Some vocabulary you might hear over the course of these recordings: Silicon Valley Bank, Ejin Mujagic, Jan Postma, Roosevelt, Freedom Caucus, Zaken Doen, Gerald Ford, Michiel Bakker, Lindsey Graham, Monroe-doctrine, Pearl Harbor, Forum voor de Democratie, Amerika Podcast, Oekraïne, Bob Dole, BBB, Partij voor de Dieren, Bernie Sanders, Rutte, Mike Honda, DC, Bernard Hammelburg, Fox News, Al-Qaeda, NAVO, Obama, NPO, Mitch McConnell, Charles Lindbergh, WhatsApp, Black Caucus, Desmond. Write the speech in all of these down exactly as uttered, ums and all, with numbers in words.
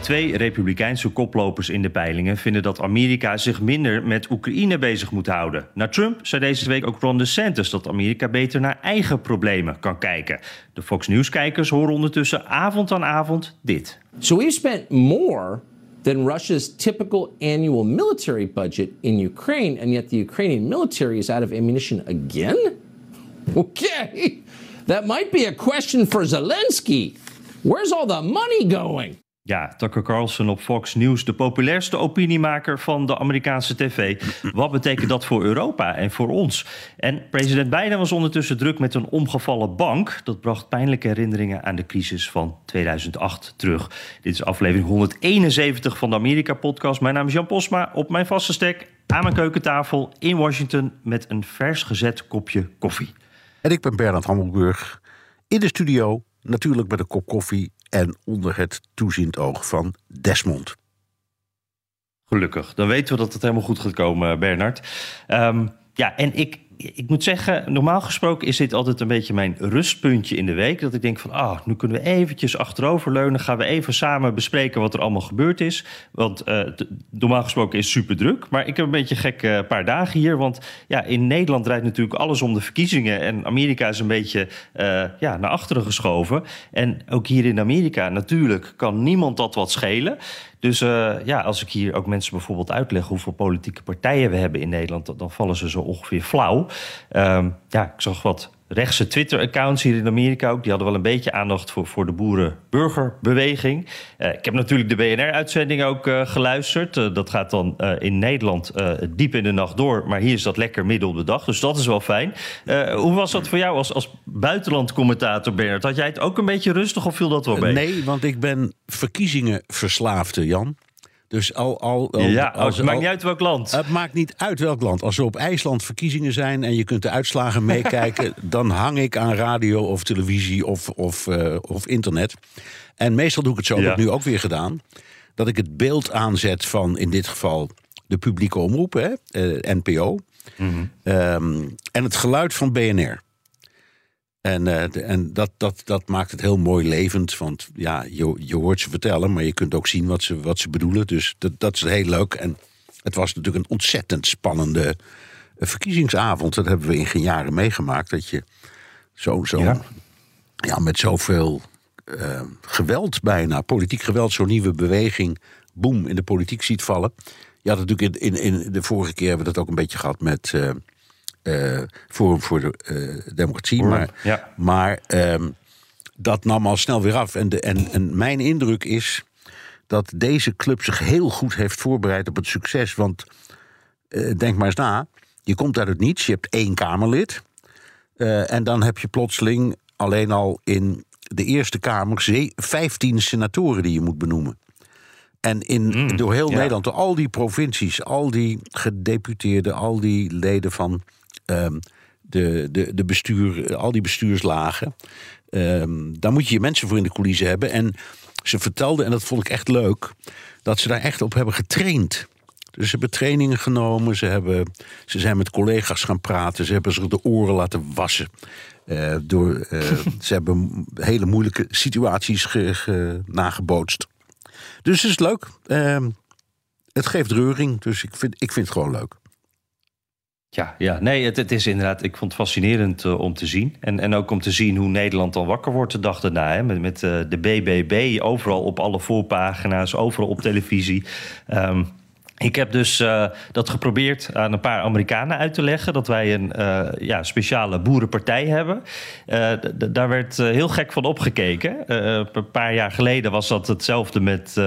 Twee republikeinse koplopers in de peilingen vinden dat Amerika zich minder met Oekraïne bezig moet houden. Na Trump zei deze week ook Ron DeSantis dat Amerika beter naar eigen problemen kan kijken. De Fox News-kijkers horen ondertussen avond aan avond dit. So we've spent more than Russia's typical annual military budget in Ukraine, and yet the Ukrainian military is out of ammunition again? Okay, that might be a question for Zelensky. Where's all the money going? Ja, Tucker Carlson op Fox News, de populairste opiniemaker van de Amerikaanse tv. Wat betekent dat voor Europa en voor ons? En president Biden was ondertussen druk met een omgevallen bank. Dat bracht pijnlijke herinneringen aan de crisis van tweeduizend acht terug. Dit is aflevering honderdeenenzeventig van de Amerika-podcast. Mijn naam is Jan Postma, op mijn vaste stek aan mijn keukentafel in Washington met een vers gezet kopje koffie. En ik ben Bernard Hammelburg in de studio, natuurlijk met een kop koffie en onder het toeziend oog van Desmond. Gelukkig, dan weten we dat het helemaal goed gaat komen, Bernard. Um, ja, en ik, ik moet zeggen, normaal gesproken is dit altijd een beetje mijn rustpuntje in de week. Dat ik denk van, ah, nu kunnen we eventjes achteroverleunen. Gaan we even samen bespreken wat er allemaal gebeurd is. Want uh, t- normaal gesproken is super druk. Maar ik heb een beetje een gek uh, paar dagen hier. Want ja, in Nederland draait natuurlijk alles om de verkiezingen. En Amerika is een beetje uh, ja, naar achteren geschoven. En ook hier in Amerika natuurlijk kan niemand dat wat schelen. Dus uh, ja, als ik hier ook mensen bijvoorbeeld uitleg hoeveel politieke partijen we hebben in Nederland, dan vallen ze zo ongeveer flauw. Um, ja, ik zag wat rechtse Twitter-accounts hier in Amerika ook. Die hadden wel een beetje aandacht voor, voor de boeren-burgerbeweging. Uh, ik heb natuurlijk de B N R-uitzending ook uh, geluisterd. Uh, dat gaat dan uh, in Nederland uh, diep in de nacht door. Maar hier is dat lekker midden op de dag. Dus dat is wel fijn. Uh, hoe was dat voor jou als, als buitenlandcommentator, Bernard? Had jij het ook een beetje rustig of viel dat wel mee? Nee, want ik ben verkiezingenverslaafde, Jan. Dus al, al, al, ja, als, het maakt al, niet uit welk land. Het maakt niet uit welk land. Als er op IJsland verkiezingen zijn en je kunt de uitslagen meekijken, dan hang ik aan radio of televisie of, of, uh, of internet. En meestal doe ik het zo, ja. Dat heb ik nu ook weer gedaan, dat ik het beeld aanzet van in dit geval de publieke omroep, hè, uh, N P O. Mm-hmm. Um, en het geluid van B N R. En, uh, de, en dat, dat, dat maakt het heel mooi levend. Want ja, je, je hoort ze vertellen, maar je kunt ook zien wat ze, wat ze bedoelen. Dus dat, dat is heel leuk. En het was natuurlijk een ontzettend spannende verkiezingsavond. Dat hebben we in geen jaren meegemaakt. Dat je zo, zo, ja. Ja, met zoveel uh, geweld bijna, politiek geweld, zo'n nieuwe beweging, boem, in de politiek ziet vallen. Ja, natuurlijk in, in, in de vorige keer hebben we dat ook een beetje gehad met Uh, Uh, Forum voor de uh, Democratie. Forum, maar ja. maar um, dat nam al snel weer af. En, de, en, en mijn indruk is dat deze club zich heel goed heeft voorbereid op het succes. Want uh, denk maar eens na, je komt uit het niets, je hebt één Kamerlid. Uh, en dan heb je plotseling alleen al in de Eerste Kamer ze- vijftien senatoren die je moet benoemen. En in, mm, door heel ja. Nederland, door al die provincies, al die gedeputeerden, al die leden van Um, de, de, de bestuur, al die bestuurslagen. Um, daar moet je je mensen voor in de coulissen hebben. En ze vertelden, en dat vond ik echt leuk, dat ze daar echt op hebben getraind. Dus ze hebben trainingen genomen. Ze, hebben, ze zijn met collega's gaan praten. Ze hebben zich de oren laten wassen. Uh, door, uh, ze hebben hele moeilijke situaties ge, ge, nagebootst. Dus het is leuk. Um, het geeft reuring. Dus ik vind, ik vind het gewoon leuk. Ja, ja, nee, het, het is inderdaad, ik vond het fascinerend uh, om te zien. En, en ook om te zien hoe Nederland dan wakker wordt de dag daarna. Hè? Met, met uh, de B B B, overal op alle voorpagina's, overal op televisie. Um, ik heb dus uh, dat geprobeerd aan een paar Amerikanen uit te leggen, dat wij een uh, ja, speciale boerenpartij hebben. Uh, d- daar werd uh, heel gek van opgekeken. Uh, een paar jaar geleden was dat hetzelfde met uh,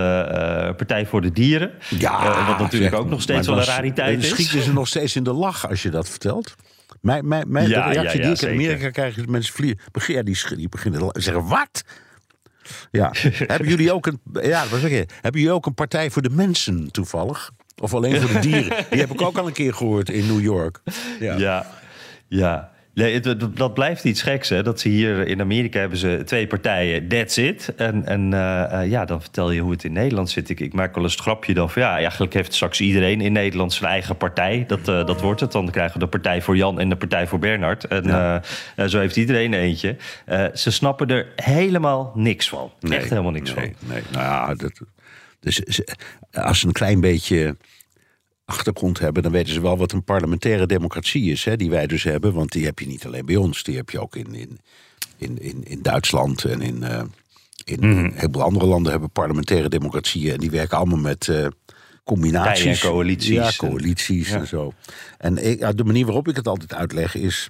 Partij voor de Dieren. Ja, uh, wat natuurlijk zeg, ook nog steeds wel een rariteit is. En schieten ze nog steeds in de lach als je dat vertelt. Mijn, mijn, mijn ja, de reactie ja, ja, die ik in Amerika krijg is dat mensen vliegen. Ja, die, die beginnen te zeggen, wat? Ja. Hebben jullie ook een, ja, wat zeg je? Hebben jullie ook een partij voor de mensen toevallig? Of alleen voor de dieren? Die heb ik ook al een keer gehoord in New York. Ja, ja. ja. Nee, het, dat blijft iets geks, hè? Dat ze hier in Amerika hebben ze twee partijen, that's it. En, en uh, uh, ja, dan vertel je hoe het in Nederland zit. Ik, ik maak wel eens het grapje dan van ja, eigenlijk heeft straks iedereen in Nederland zijn eigen partij. Dat, uh, dat wordt het. Dan krijgen we de partij voor Jan en de partij voor Bernard. En ja. uh, uh, zo heeft iedereen eentje. Uh, ze snappen er helemaal niks van. Nee, echt helemaal niks nee, van. Nee, nou ja, dat, dus, als ze een klein beetje achtergrond hebben, dan weten ze wel wat een parlementaire democratie is, hè, die wij dus hebben. Want die heb je niet alleen bij ons, die heb je ook in, in, in, in, in Duitsland en in, uh, in, mm. in heel veel andere landen hebben parlementaire democratieën. En die werken allemaal met uh, combinaties. Partijen, coalities. Ja, coalities en, en, ja. en zo. En ik, de manier waarop ik het altijd uitleg is,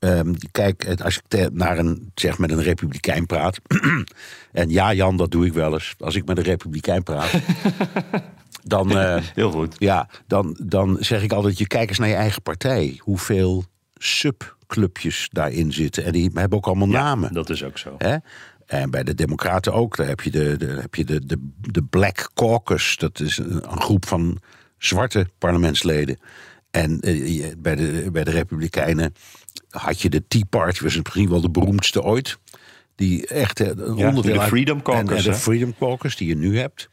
Um, kijk, als ik te, naar een, zeg, met een republikein praat, en ja Jan, dat doe ik wel eens, als ik met een republikein praat, dan, uh, heel goed. Ja, dan, dan zeg ik altijd, je kijkt eens naar je eigen partij, hoeveel subclubjes daarin zitten. En die hebben ook allemaal ja, namen. Dat is ook zo. Hè? En bij de Democraten ook, daar heb je de, de, heb je de, de, de Black Caucus, dat is een, een groep van zwarte parlementsleden. En uh, bij, de, bij de Republikeinen had je de Tea Party, was misschien wel de beroemdste ooit. Die echt een ja, onderdeel de Freedom Caucus. En, en de Freedom Caucus die je nu hebt.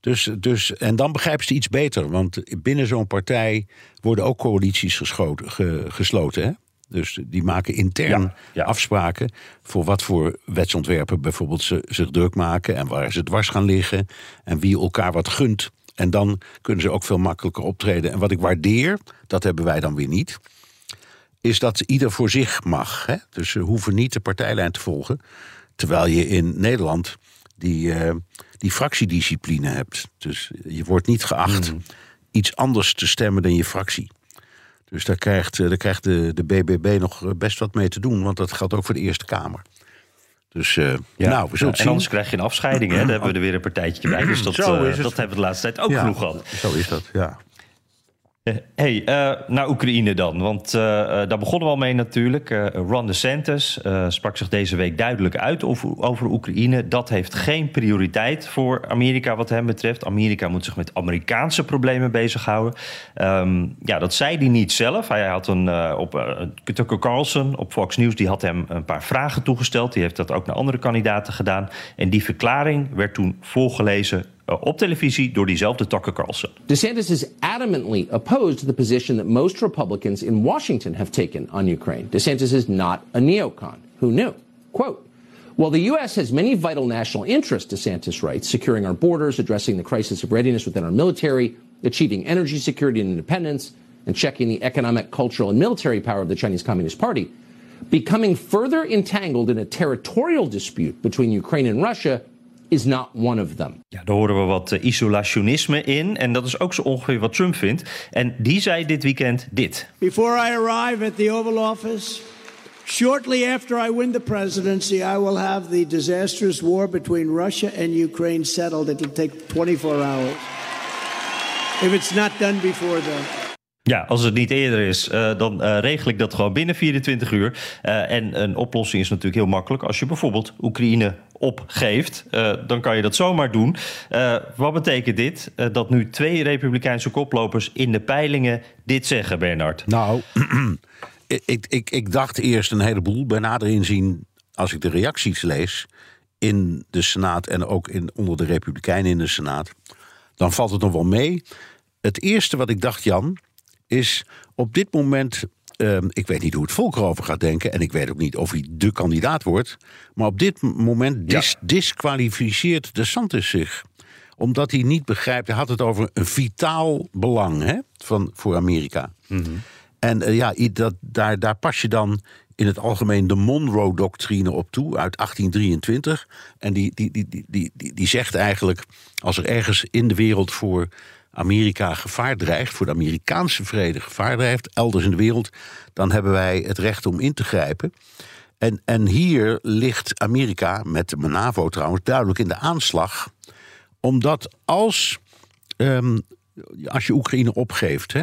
Dus, dus, en dan begrijpen ze iets beter. Want binnen zo'n partij worden ook coalities geschoten, ge, gesloten. Hè? Dus die maken intern ja, ja. afspraken voor wat voor wetsontwerpen bijvoorbeeld ze zich druk maken. En waar ze dwars gaan liggen. En wie elkaar wat gunt. En dan kunnen ze ook veel makkelijker optreden. En wat ik waardeer, dat hebben wij dan weer niet, is dat ieder voor zich mag. Hè? Dus ze hoeven niet de partijlijn te volgen. Terwijl je in Nederland die, uh, die fractiediscipline hebt. Dus je wordt niet geacht mm. iets anders te stemmen dan je fractie. Dus daar krijgt, daar krijgt de, de B B B nog best wat mee te doen. Want dat geldt ook voor de Eerste Kamer. Dus uh, ja. nou, we zullen ja, het zien. En anders krijg je een afscheiding. Hè? Daar hebben we er weer een partijtje bij. Dus dat, Zo is uh, dat hebben we de laatste tijd ook ja, genoeg gehad. Zo is dat, ja. Hey, uh, naar Oekraïne dan, want uh, uh, daar begonnen we al mee natuurlijk. Uh, Ron DeSantis uh, sprak zich deze week duidelijk uit over, over Oekraïne. Dat heeft geen prioriteit voor Amerika wat hem betreft. Amerika moet zich met Amerikaanse problemen bezighouden. Um, ja, dat zei hij niet zelf. Hij had een, uh, op uh, Tucker Carlson op Fox News, die had hem een paar vragen toegesteld. Die heeft dat ook naar andere kandidaten gedaan. En die verklaring werd toen voorgelezen op televisie door diezelfde Tucker Carlson. DeSantis is adamantly opposed to the position that most Republicans in Washington have taken on Ukraine. DeSantis is not a neocon. Who knew? Quote, while the U S has many vital national interests, DeSantis writes, securing our borders, addressing the crisis of readiness within our military, achieving energy security and independence, and checking the economic, cultural, and military power of the Chinese Communist Party, becoming further entangled in a territorial dispute between Ukraine and Russia is not one of them. Ja, daar horen we wat uh, isolationisme in. En dat is ook zo ongeveer wat Trump vindt. En die zei dit weekend dit. Before I arrive at the Oval Office, shortly after I win the presidency, I will have the disastrous war between Russia and Ukraine settled. It'll take twenty-four hours. If it's not done before then. Ja, als het niet eerder is, uh, dan uh, regel ik dat gewoon binnen vierentwintig uur. Uh, en een oplossing is natuurlijk heel makkelijk. Als je bijvoorbeeld Oekraïne opgeeft, uh, dan kan je dat zomaar doen. Uh, wat betekent dit? Uh, dat nu twee Republikeinse koplopers in de peilingen dit zeggen, Bernard. Nou, ik, ik, ik dacht eerst een heleboel. Bij nader inzien, als ik de reacties lees in de Senaat en ook in, onder de Republikeinen in de Senaat, dan valt het nog wel mee. Het eerste wat ik dacht, Jan, is op dit moment, uh, ik weet niet hoe het volk erover gaat denken, en ik weet ook niet of hij de kandidaat wordt, maar op dit moment dis- ja. disqualificeert DeSantis zich. Omdat hij niet begrijpt, hij had het over een vitaal belang, hè, van, voor Amerika. Mm-hmm. En uh, ja, dat, daar, daar pas je dan in het algemeen de Monroe-doctrine op toe, uit achttien drieëntwintig. En die, die, die, die, die, die, die zegt eigenlijk, als er ergens in de wereld voor Amerika gevaar dreigt, voor de Amerikaanse vrede gevaar dreigt, elders in de wereld, dan hebben wij het recht om in te grijpen. En, en hier ligt Amerika, met de NAVO trouwens, duidelijk in de aanslag. Omdat als, um, als je Oekraïne opgeeft, hè,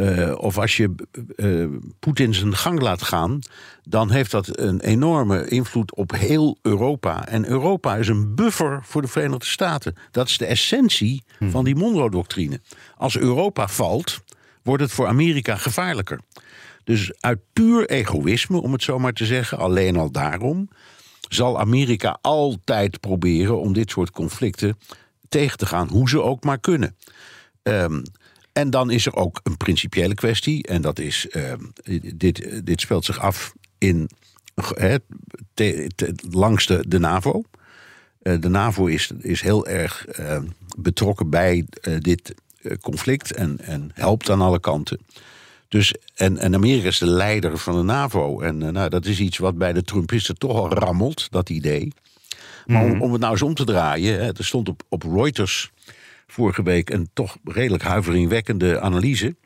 Uh, of als je uh, Poetin zijn gang laat gaan, dan heeft dat een enorme invloed op heel Europa. En Europa is een buffer voor de Verenigde Staten. Dat is de essentie hmm. van die Monroe-doctrine. Als Europa valt, wordt het voor Amerika gevaarlijker. Dus uit puur egoïsme, om het zo maar te zeggen, alleen al daarom, zal Amerika altijd proberen om dit soort conflicten tegen te gaan, hoe ze ook maar kunnen. Um, En dan is er ook een principiële kwestie. En dat is, uh, dit, dit speelt zich af in, he, te, te, langs de, de NAVO. Uh, de NAVO is, is heel erg uh, betrokken bij uh, dit uh, conflict en, en helpt aan alle kanten. Dus, en, en Amerika is de leider van de NAVO. En uh, nou, dat is iets wat bij de Trumpisten toch al rammelt, dat idee. Maar mm. om, om het nou eens om te draaien, he, er stond op, op Reuters vorige week een toch redelijk huiveringwekkende analyse.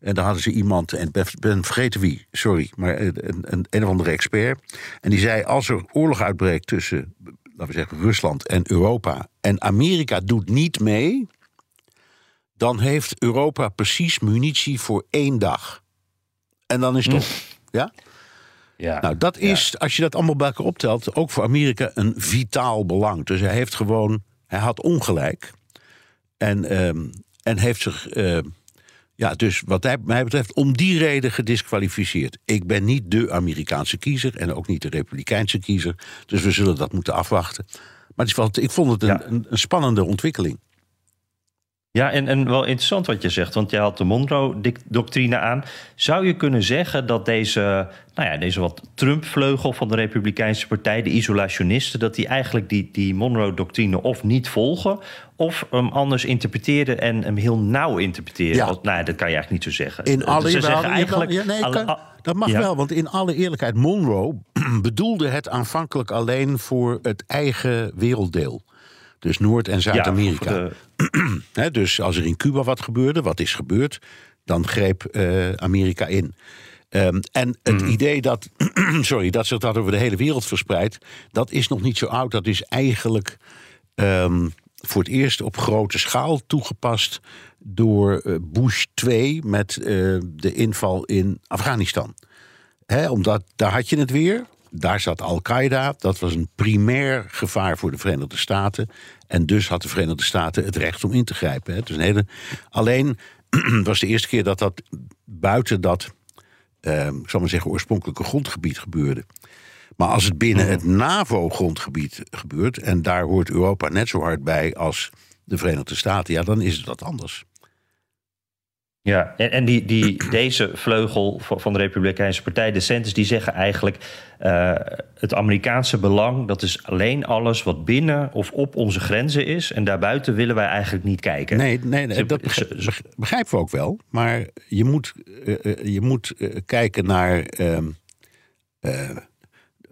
En daar hadden ze iemand, en ik ben vergeten wie, sorry, maar een, een, een of andere expert. En die zei, als er oorlog uitbreekt tussen, laten we zeggen, Rusland en Europa, en Amerika doet niet mee, dan heeft Europa precies munitie voor één dag. En dan is het op. Ja? Ja, nou, dat is, ja. Als je dat allemaal bij elkaar optelt, ook voor Amerika een vitaal belang. Dus hij heeft gewoon, hij had ongelijk. En, um, en heeft zich, uh, ja, dus wat mij betreft, om die reden gediskwalificeerd. Ik ben niet de Amerikaanse kiezer en ook niet de Republikeinse kiezer. Dus we zullen dat moeten afwachten. Maar het is, ik vond het een, ja. een, een spannende ontwikkeling. Ja, en, en wel interessant wat je zegt, want jij had de Monroe-doctrine aan. Zou je kunnen zeggen dat deze, nou ja, deze wat Trump-vleugel van de Republikeinse Partij, de isolationisten, dat die eigenlijk die, die Monroe-doctrine of niet volgen, of hem anders interpreteren en hem heel nauw interpreteren? Ja. Want, nou ja, dat kan je eigenlijk niet zo zeggen. In alle Ze zeggen eigenlijk, ja, nee, alle, kan, dat mag ja. wel, want in alle eerlijkheid, Monroe bedoelde het aanvankelijk alleen voor het eigen werelddeel. Dus Noord- en Zuid-Amerika. Ja, de... dus als er in Cuba wat gebeurde, wat is gebeurd, dan greep uh, Amerika in. Um, en het mm. idee dat, sorry, dat zich dat over de hele wereld verspreidt, dat is nog niet zo oud. Dat is eigenlijk um, voor het eerst op grote schaal toegepast door Bush de tweede met uh, de inval in Afghanistan. He, omdat daar had je het weer. Daar zat Al-Qaeda, dat was een primair gevaar voor de Verenigde Staten. En dus had de Verenigde Staten het recht om in te grijpen. Hè. Dus een hele... Alleen was de eerste keer dat dat buiten dat, eh, ik zal maar zeggen, oorspronkelijke grondgebied gebeurde. Maar als het binnen het NAVO-grondgebied gebeurt, en daar hoort Europa net zo hard bij als de Verenigde Staten, ja, dan is het wat anders. Ja, en die, die, deze vleugel van de Republikeinse Partij, DeSantis, die zeggen eigenlijk uh, het Amerikaanse belang, dat is alleen alles wat binnen of op onze grenzen is. En daarbuiten willen wij eigenlijk niet kijken. Nee, nee, nee dat begrijpen begrijp we ook wel. Maar je moet, uh, je moet uh, kijken naar, uh, uh,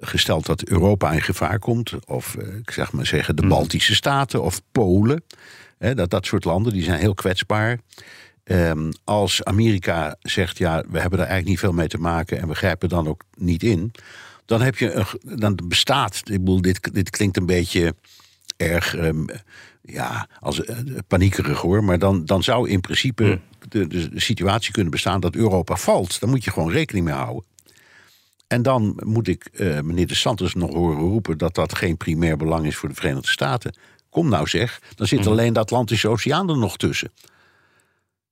gesteld dat Europa in gevaar komt, of uh, ik zeg maar zeggen de Baltische Staten of Polen. Hè, dat, dat soort landen, die zijn heel kwetsbaar. Um, als Amerika zegt, ja, we hebben daar eigenlijk niet veel mee te maken en we grijpen dan ook niet in, dan heb je een, dan bestaat, ik bedoel, dit, dit klinkt een beetje erg, um, ja, als uh, paniekerig hoor, maar dan, dan zou in principe de, de situatie kunnen bestaan dat Europa valt. Dan moet je gewoon rekening mee houden. En dan moet ik uh, meneer DeSantis nog horen roepen dat dat geen primair belang is voor de Verenigde Staten. Kom nou zeg, dan zit alleen de Atlantische Oceaan er nog tussen.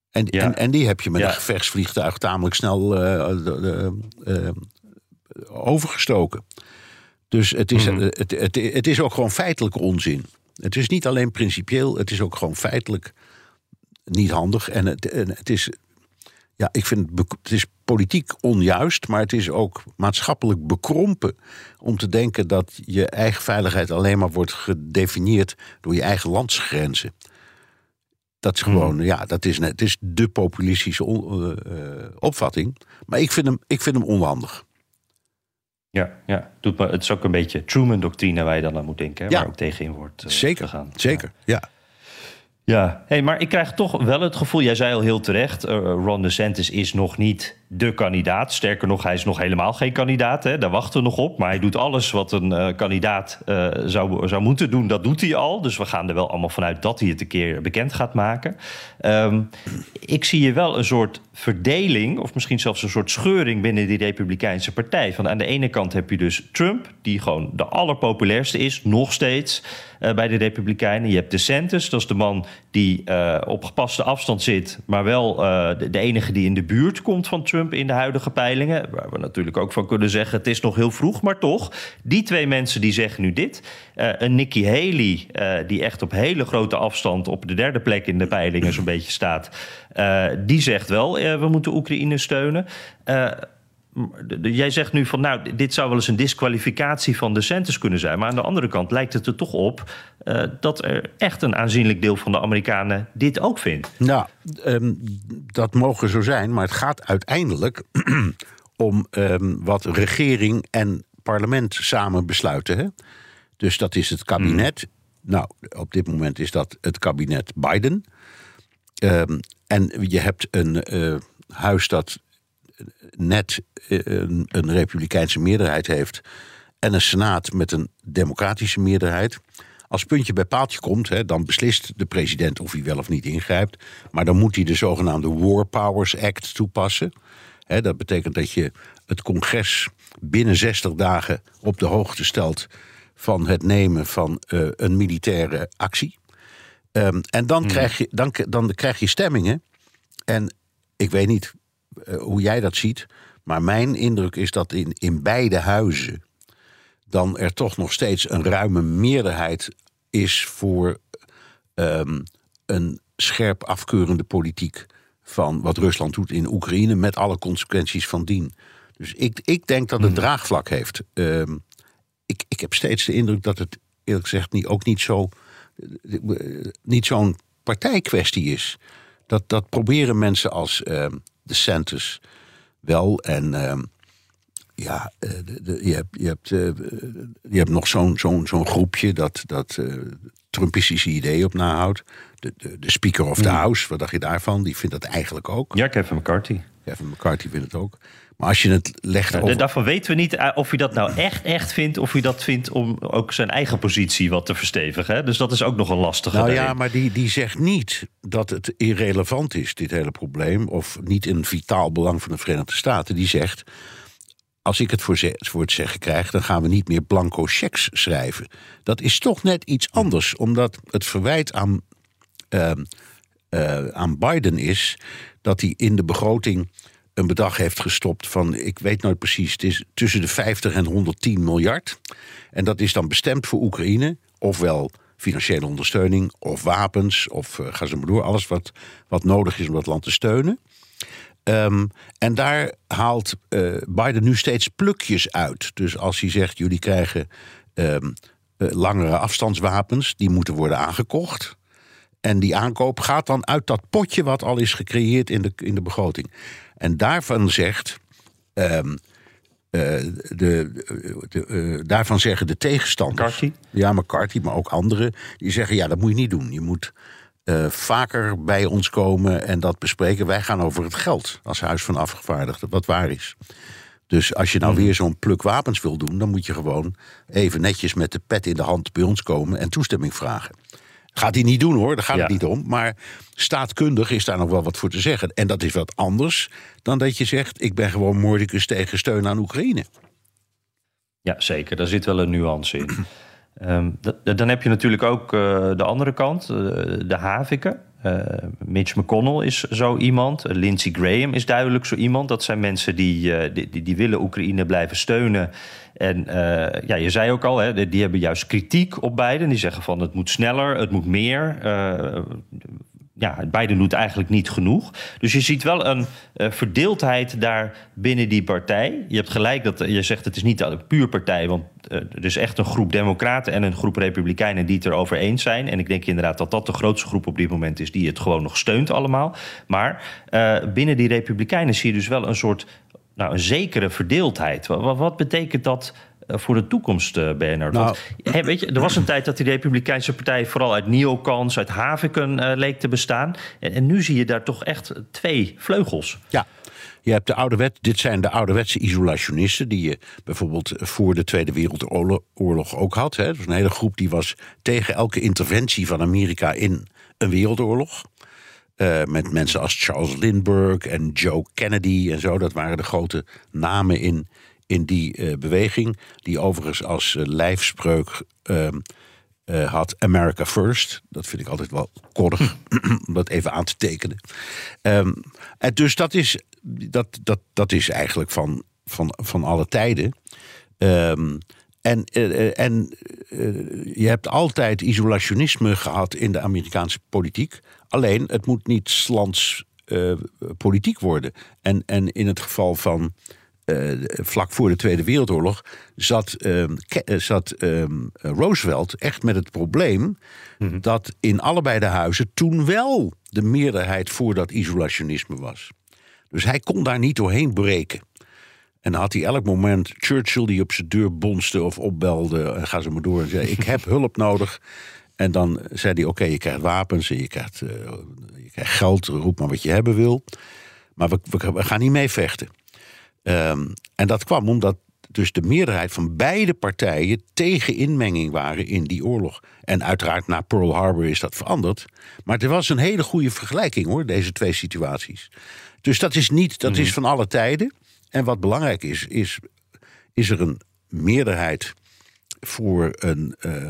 En, ja. en, en die heb je met ja. een gevechtsvliegtuig tamelijk snel uh, uh, uh, uh, overgestoken. Dus het is, mm-hmm. het, het, het is ook gewoon feitelijk onzin. Het is niet alleen principieel, het is ook gewoon feitelijk niet handig. En het, en het is, ja, ik vind het, het is politiek onjuist, maar het is ook maatschappelijk bekrompen om te denken dat je eigen veiligheid alleen maar wordt gedefinieerd door je eigen landsgrenzen. Dat is gewoon, hmm. ja, dat is, het is de populistische on, uh, uh, opvatting. Maar ik vind hem, ik vind hem onhandig. Ja, ja. Doet me, het is ook een beetje Truman-doctrine waar je dan aan moet denken. Hè, ja. Waar ook tegenin wordt uh, zeker, gegaan. Zeker, ja. ja. Ja. Hey, maar ik krijg toch wel het gevoel, jij zei al heel terecht, Uh, Ron DeSantis is nog niet de kandidaat. Sterker nog, hij is nog helemaal geen kandidaat. Hè? Daar wachten we nog op. Maar hij doet alles wat een uh, kandidaat uh, zou, zou moeten doen. Dat doet hij al. Dus we gaan er wel allemaal vanuit dat hij het een keer bekend gaat maken. Um, ik zie hier wel een soort verdeling, of misschien zelfs een soort scheuring binnen die Republikeinse partij. Van aan de ene kant heb je dus Trump, die gewoon de allerpopulairste is, nog steeds, uh, bij de Republikeinen. Je hebt DeSantis, dat is de man die uh, op gepaste afstand zit, maar wel uh, de, de enige die in de buurt komt van Trump in de huidige peilingen. Waar we natuurlijk ook van kunnen zeggen, het is nog heel vroeg, maar toch. Die twee mensen die zeggen nu dit. Uh, een Nikki Haley, uh, die echt op hele grote afstand op de derde plek in de peilingen zo'n beetje staat. Uh, die zegt wel, uh, we moeten Oekraïne steunen. Uh, Jij zegt nu van, nou, dit zou wel eens een disqualificatie van DeSantis kunnen zijn. Maar aan de andere kant lijkt het er toch op uh, dat er echt een aanzienlijk deel van de Amerikanen dit ook vindt. Nou, um, dat mogen zo zijn, maar het gaat uiteindelijk om um, wat regering en parlement samen besluiten. Hè? Dus dat is het kabinet. Hmm. Nou, op dit moment is dat het kabinet Biden. Um, en je hebt een uh, huis dat net een, een republikeinse meerderheid heeft en een senaat met een democratische meerderheid. Als puntje bij paaltje komt, hè, dan beslist de president of hij wel of niet ingrijpt. Maar dan moet hij de zogenaamde War Powers Act toepassen. Hè, dat betekent dat je het congres binnen zestig dagen op de hoogte stelt van het nemen van uh, een militaire actie. Um, en dan, hmm. krijg je, dan, dan krijg je stemmingen. En ik weet niet hoe jij dat ziet, maar mijn indruk is dat in, in beide huizen dan er toch nog steeds een ruime meerderheid is voor um, een scherp afkeurende politiek van wat Rusland doet in Oekraïne, met alle consequenties van dien. Dus ik, ik denk dat het draagvlak heeft. Um, ik, ik heb steeds de indruk dat het eerlijk gezegd niet, ook niet, zo, niet zo'n partijkwestie is. Dat, dat proberen mensen als Um, DeSantis wel. En uh, ja, de, de, je, hebt, je, hebt, uh, je hebt nog zo'n, zo'n, zo'n groepje dat, dat uh, Trumpistische ideeën op nahoudt. De, de, de Speaker of the House, wat dacht je daarvan? Die vindt dat eigenlijk ook. Ja, Kevin McCarthy. Kevin McCarthy vindt het ook. Maar als je het legt over... Daarvan weten we niet of hij dat nou echt, echt vindt, of hij dat vindt om ook zijn eigen positie wat te verstevigen. Hè? Dus dat is ook nog een lastige. Nou daarin. Ja, maar die, die zegt niet dat het irrelevant is, dit hele probleem, of niet in vitaal belang van de Verenigde Staten. Die zegt, als ik het voor, ze- voor het zeggen krijg, dan gaan we niet meer blanco cheques schrijven. Dat is toch net iets anders, omdat het verwijt aan, uh, uh, aan Biden is dat hij in de begroting een bedrag heeft gestopt van, ik weet nooit precies, het is tussen de vijftig en honderdtien miljard. En dat is dan bestemd voor Oekraïne, ofwel financiële ondersteuning, of wapens, of uh, ga ze maar door, alles wat, wat nodig is om dat land te steunen. Um, en daar haalt uh, Biden nu steeds plukjes uit. Dus als hij zegt, jullie krijgen um, uh, langere afstandswapens, die moeten worden aangekocht. En die aankoop gaat dan uit dat potje wat al is gecreëerd in de, in de begroting. En daarvan zegt, um, uh, de, de, uh, daarvan zeggen de tegenstanders, McCarthy. Ja, McCarthy, maar ook anderen, die zeggen, ja, dat moet je niet doen. Je moet uh, vaker bij ons komen en dat bespreken. Wij gaan over het geld als Huis van Afgevaardigden, wat waar is. Dus als je nou weer zo'n pluk wapens wil doen, dan moet je gewoon even netjes met de pet in de hand bij ons komen en toestemming vragen. Gaat hij niet doen, hoor, daar gaat ja. het niet om. Maar staatkundig is daar nog wel wat voor te zeggen. En dat is wat anders dan dat je zegt, ik ben gewoon mordicus tegen steun aan Oekraïne. Ja, zeker. Daar zit wel een nuance in. um, d- d- dan heb je natuurlijk ook uh, de andere kant, uh, de haviken. Uh, Mitch McConnell is zo iemand. Uh, Lindsey Graham is duidelijk zo iemand. Dat zijn mensen die, uh, die, die willen Oekraïne blijven steunen. En uh, ja, je zei ook al, hè, die hebben juist kritiek op Biden. Die zeggen van, het moet sneller, het moet meer. Uh, ja, Biden doet eigenlijk niet genoeg. Dus je ziet wel een uh, verdeeldheid daar binnen die partij. Je hebt gelijk dat je zegt, het is niet een puur partij, want uh, er is echt een groep democraten en een groep republikeinen die het erover eens zijn. En ik denk inderdaad dat dat de grootste groep op dit moment is die het gewoon nog steunt allemaal. Maar uh, binnen die republikeinen zie je dus wel een soort, nou, een zekere verdeeldheid. Wat, wat betekent dat voor de toekomst, uh, Bernard. Nou, hey, weet je, er was een tijd dat die Republikeinse Partij vooral uit neocons, uit haviken uh, leek te bestaan. En, en nu zie je daar toch echt twee vleugels. Ja. Je hebt de ouderwet, dit zijn de ouderwetse isolationisten die je bijvoorbeeld voor de Tweede Wereldoorlog ook had. Hè. Dus een hele groep die was tegen elke interventie van Amerika in een wereldoorlog. Uh, met mensen als Charles Lindbergh en Joe Kennedy en zo. Dat waren de grote namen in, in die uh, beweging. Die overigens als uh, lijfspreuk uh, uh, had America First. Dat vind ik altijd wel koddig om dat even aan te tekenen. Um, en dus dat is... Dat, dat, dat is eigenlijk van, van, van alle tijden. Um, en uh, en uh, je hebt altijd isolationisme gehad in de Amerikaanse politiek. Alleen, het moet niet 's lands uh, politiek worden. En, en in het geval van uh, vlak voor de Tweede Wereldoorlog... zat, uh, ke- zat uh, Roosevelt echt met het probleem... Mm-hmm. dat in allebei de huizen toen wel de meerderheid voor dat isolationisme was. Dus hij kon daar niet doorheen breken. En dan had hij elk moment Churchill die op zijn deur bonste of opbelde. En ga zo maar door en zei, ik heb hulp nodig. En dan zei hij, oké, okay, je krijgt wapens en je krijgt, uh, je krijgt geld. Roep maar wat je hebben wil. Maar we, we, we gaan niet mee vechten. Um, en dat kwam omdat dus de meerderheid van beide partijen... tegen inmenging waren in die oorlog. En uiteraard na Pearl Harbor is dat veranderd. Maar er was een hele goede vergelijking, hoor, deze twee situaties. Dus dat is niet, dat is van alle tijden. En wat belangrijk is, is, is er een meerderheid voor een uh,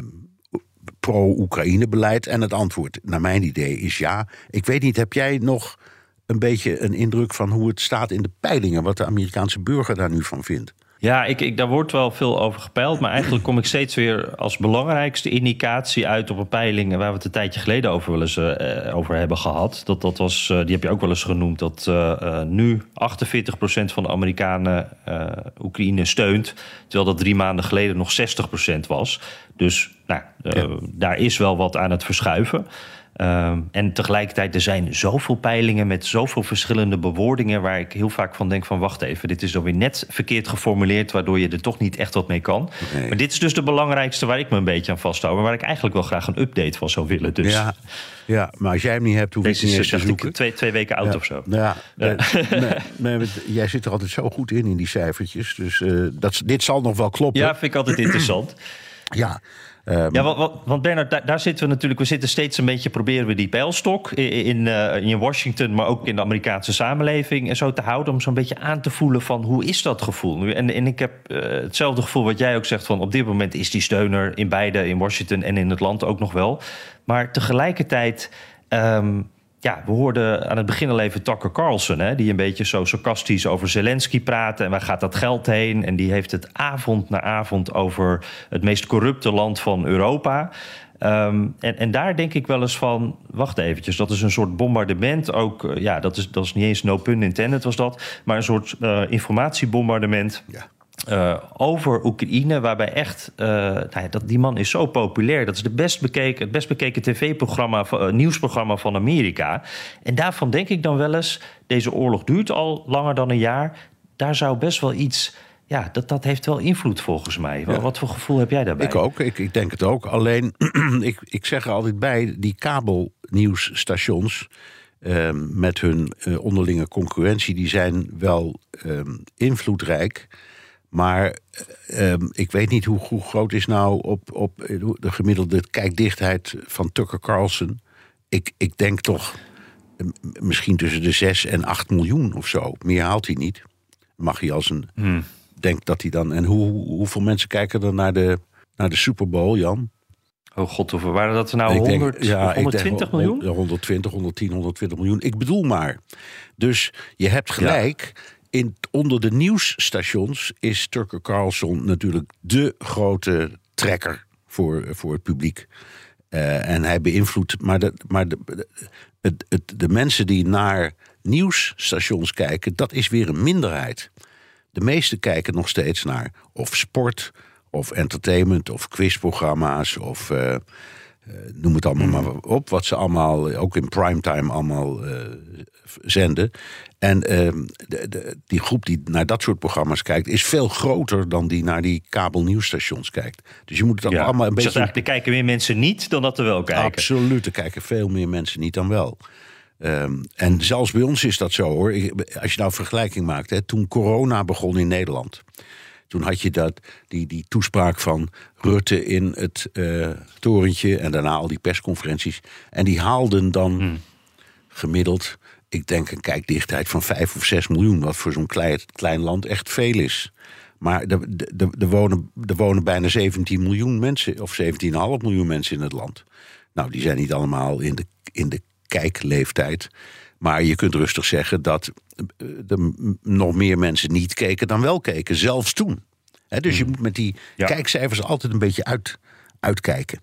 pro-Oekraïne beleid. En het antwoord, naar mijn idee, is ja. Ik weet niet, heb jij nog een beetje een indruk van hoe het staat in de peilingen, wat de Amerikaanse burger daar nu van vindt? Ja, ik, ik, daar wordt wel veel over gepeild. Maar eigenlijk kom ik steeds weer als belangrijkste indicatie uit op een peiling... waar we het een tijdje geleden over, wel eens, uh, over hebben gehad. Dat, dat was, uh, die heb je ook wel eens genoemd. Dat uh, uh, nu achtenveertig procent van de Amerikanen uh, Oekraïne steunt. Terwijl dat drie maanden geleden nog zestig procent was. Dus nou, uh, ja. daar is wel wat aan het verschuiven. Um, en tegelijkertijd, er zijn zoveel peilingen met zoveel verschillende bewoordingen... waar ik heel vaak van denk van wacht even, dit is alweer net verkeerd geformuleerd... waardoor je er toch niet echt wat mee kan. Okay. Maar dit is dus de belangrijkste waar ik me een beetje aan vasthoud... en waar ik eigenlijk wel graag een update van zou willen. Dus. Ja, ja, maar als jij hem niet hebt, hoef je het niet eens te zoeken. Twee, twee weken oud ja, of zo. Nou ja, ja. Nee, nee, nee, jij zit er altijd zo goed in, in die cijfertjes. Dus uh, dat, dit zal nog wel kloppen. Ja, vind ik altijd interessant. Ja, Um. ja, want, want Bernard, daar, daar zitten we natuurlijk... we zitten steeds een beetje, proberen we die peilstok... In, in, in Washington, maar ook in de Amerikaanse samenleving... en zo te houden om zo'n beetje aan te voelen van... hoe is dat gevoel nu? En, en ik heb uh, hetzelfde gevoel wat jij ook zegt... van op dit moment is die steuner in beide... in Washington en in het land ook nog wel. Maar tegelijkertijd... Um, Ja, we hoorden aan het begin al even Tucker Carlson... Hè, die een beetje zo sarcastisch over Zelensky praten... en waar gaat dat geld heen? En die heeft het avond na avond over het meest corrupte land van Europa. Um, en, en daar denk ik wel eens van, wacht eventjes... dat is een soort bombardement ook... ja, dat is, dat is niet eens no pun intended was dat... maar een soort uh, informatiebombardement... Ja. Uh, over Oekraïne, waarbij echt... Uh, nou ja, dat, die man is zo populair. Dat is de best bekeken, het best bekeken tv-programma, uh, nieuwsprogramma van Amerika. En daarvan denk ik dan wel eens... deze oorlog duurt al langer dan een jaar. Daar zou best wel iets... Ja, dat, dat heeft wel invloed volgens mij. Ja. Wat voor gevoel heb jij daarbij? Ik ook, ik, ik denk het ook. Alleen, ik, ik zeg er altijd bij, die kabelnieuwsstations... Um, met hun uh, onderlinge concurrentie, die zijn wel um, invloedrijk... Maar uh, ik weet niet hoe, hoe groot is nou op, op de gemiddelde kijkdichtheid van Tucker Carlson. Ik, ik denk toch uh, misschien tussen de zes en acht miljoen of zo. Meer haalt hij niet. Mag hij als een... Hmm. Denk dat hij dan... En hoe, hoeveel mensen kijken dan naar de, naar de Super Bowl, Jan? Oh god, hoeveel waren dat nou? honderd, denk, ja, honderdtwintig denk, miljoen? honderdtwintig, honderdtien, honderdtwintig miljoen. Ik bedoel maar. Dus je hebt gelijk... Ja. In, onder de nieuwsstations is Tucker Carlson natuurlijk de grote trekker voor, voor het publiek. Uh, en hij beïnvloedt... Maar, de, maar de, de, het, het, de mensen die naar nieuwsstations kijken, dat is weer een minderheid. De meesten kijken nog steeds naar of sport, of entertainment, of quizprogramma's, of... Uh, Uh, noem het allemaal maar op, wat ze allemaal, ook in primetime allemaal uh, zenden. En uh, de, de, die groep die naar dat soort programma's kijkt, is veel groter dan die naar die kabelnieuwsstations kijkt. Dus je moet het ja, allemaal een dus beetje... Eigenlijk, er kijken meer mensen niet dan dat er wel kijken. Absoluut, er kijken veel meer mensen niet dan wel. Um, en zelfs bij ons is dat zo, hoor. Als je nou een vergelijking maakt, hè, toen corona begon in Nederland, toen had je dat, die, die toespraak van Rutte in het uh, torentje en daarna al die persconferenties. En die haalden dan hmm. gemiddeld, ik denk een kijkdichtheid van vijf of zes miljoen... wat voor zo'n klein, klein land echt veel is. Maar er, er, er, wonen, er wonen bijna zeventien miljoen mensen, of zeventien komma vijf miljoen mensen in het land. Nou, die zijn niet allemaal in de, in de kijkleeftijd. Maar je kunt rustig zeggen dat er nog meer mensen niet keken dan wel keken, zelfs toen. He, dus je moet met die ja. kijkcijfers altijd een beetje uit, uitkijken.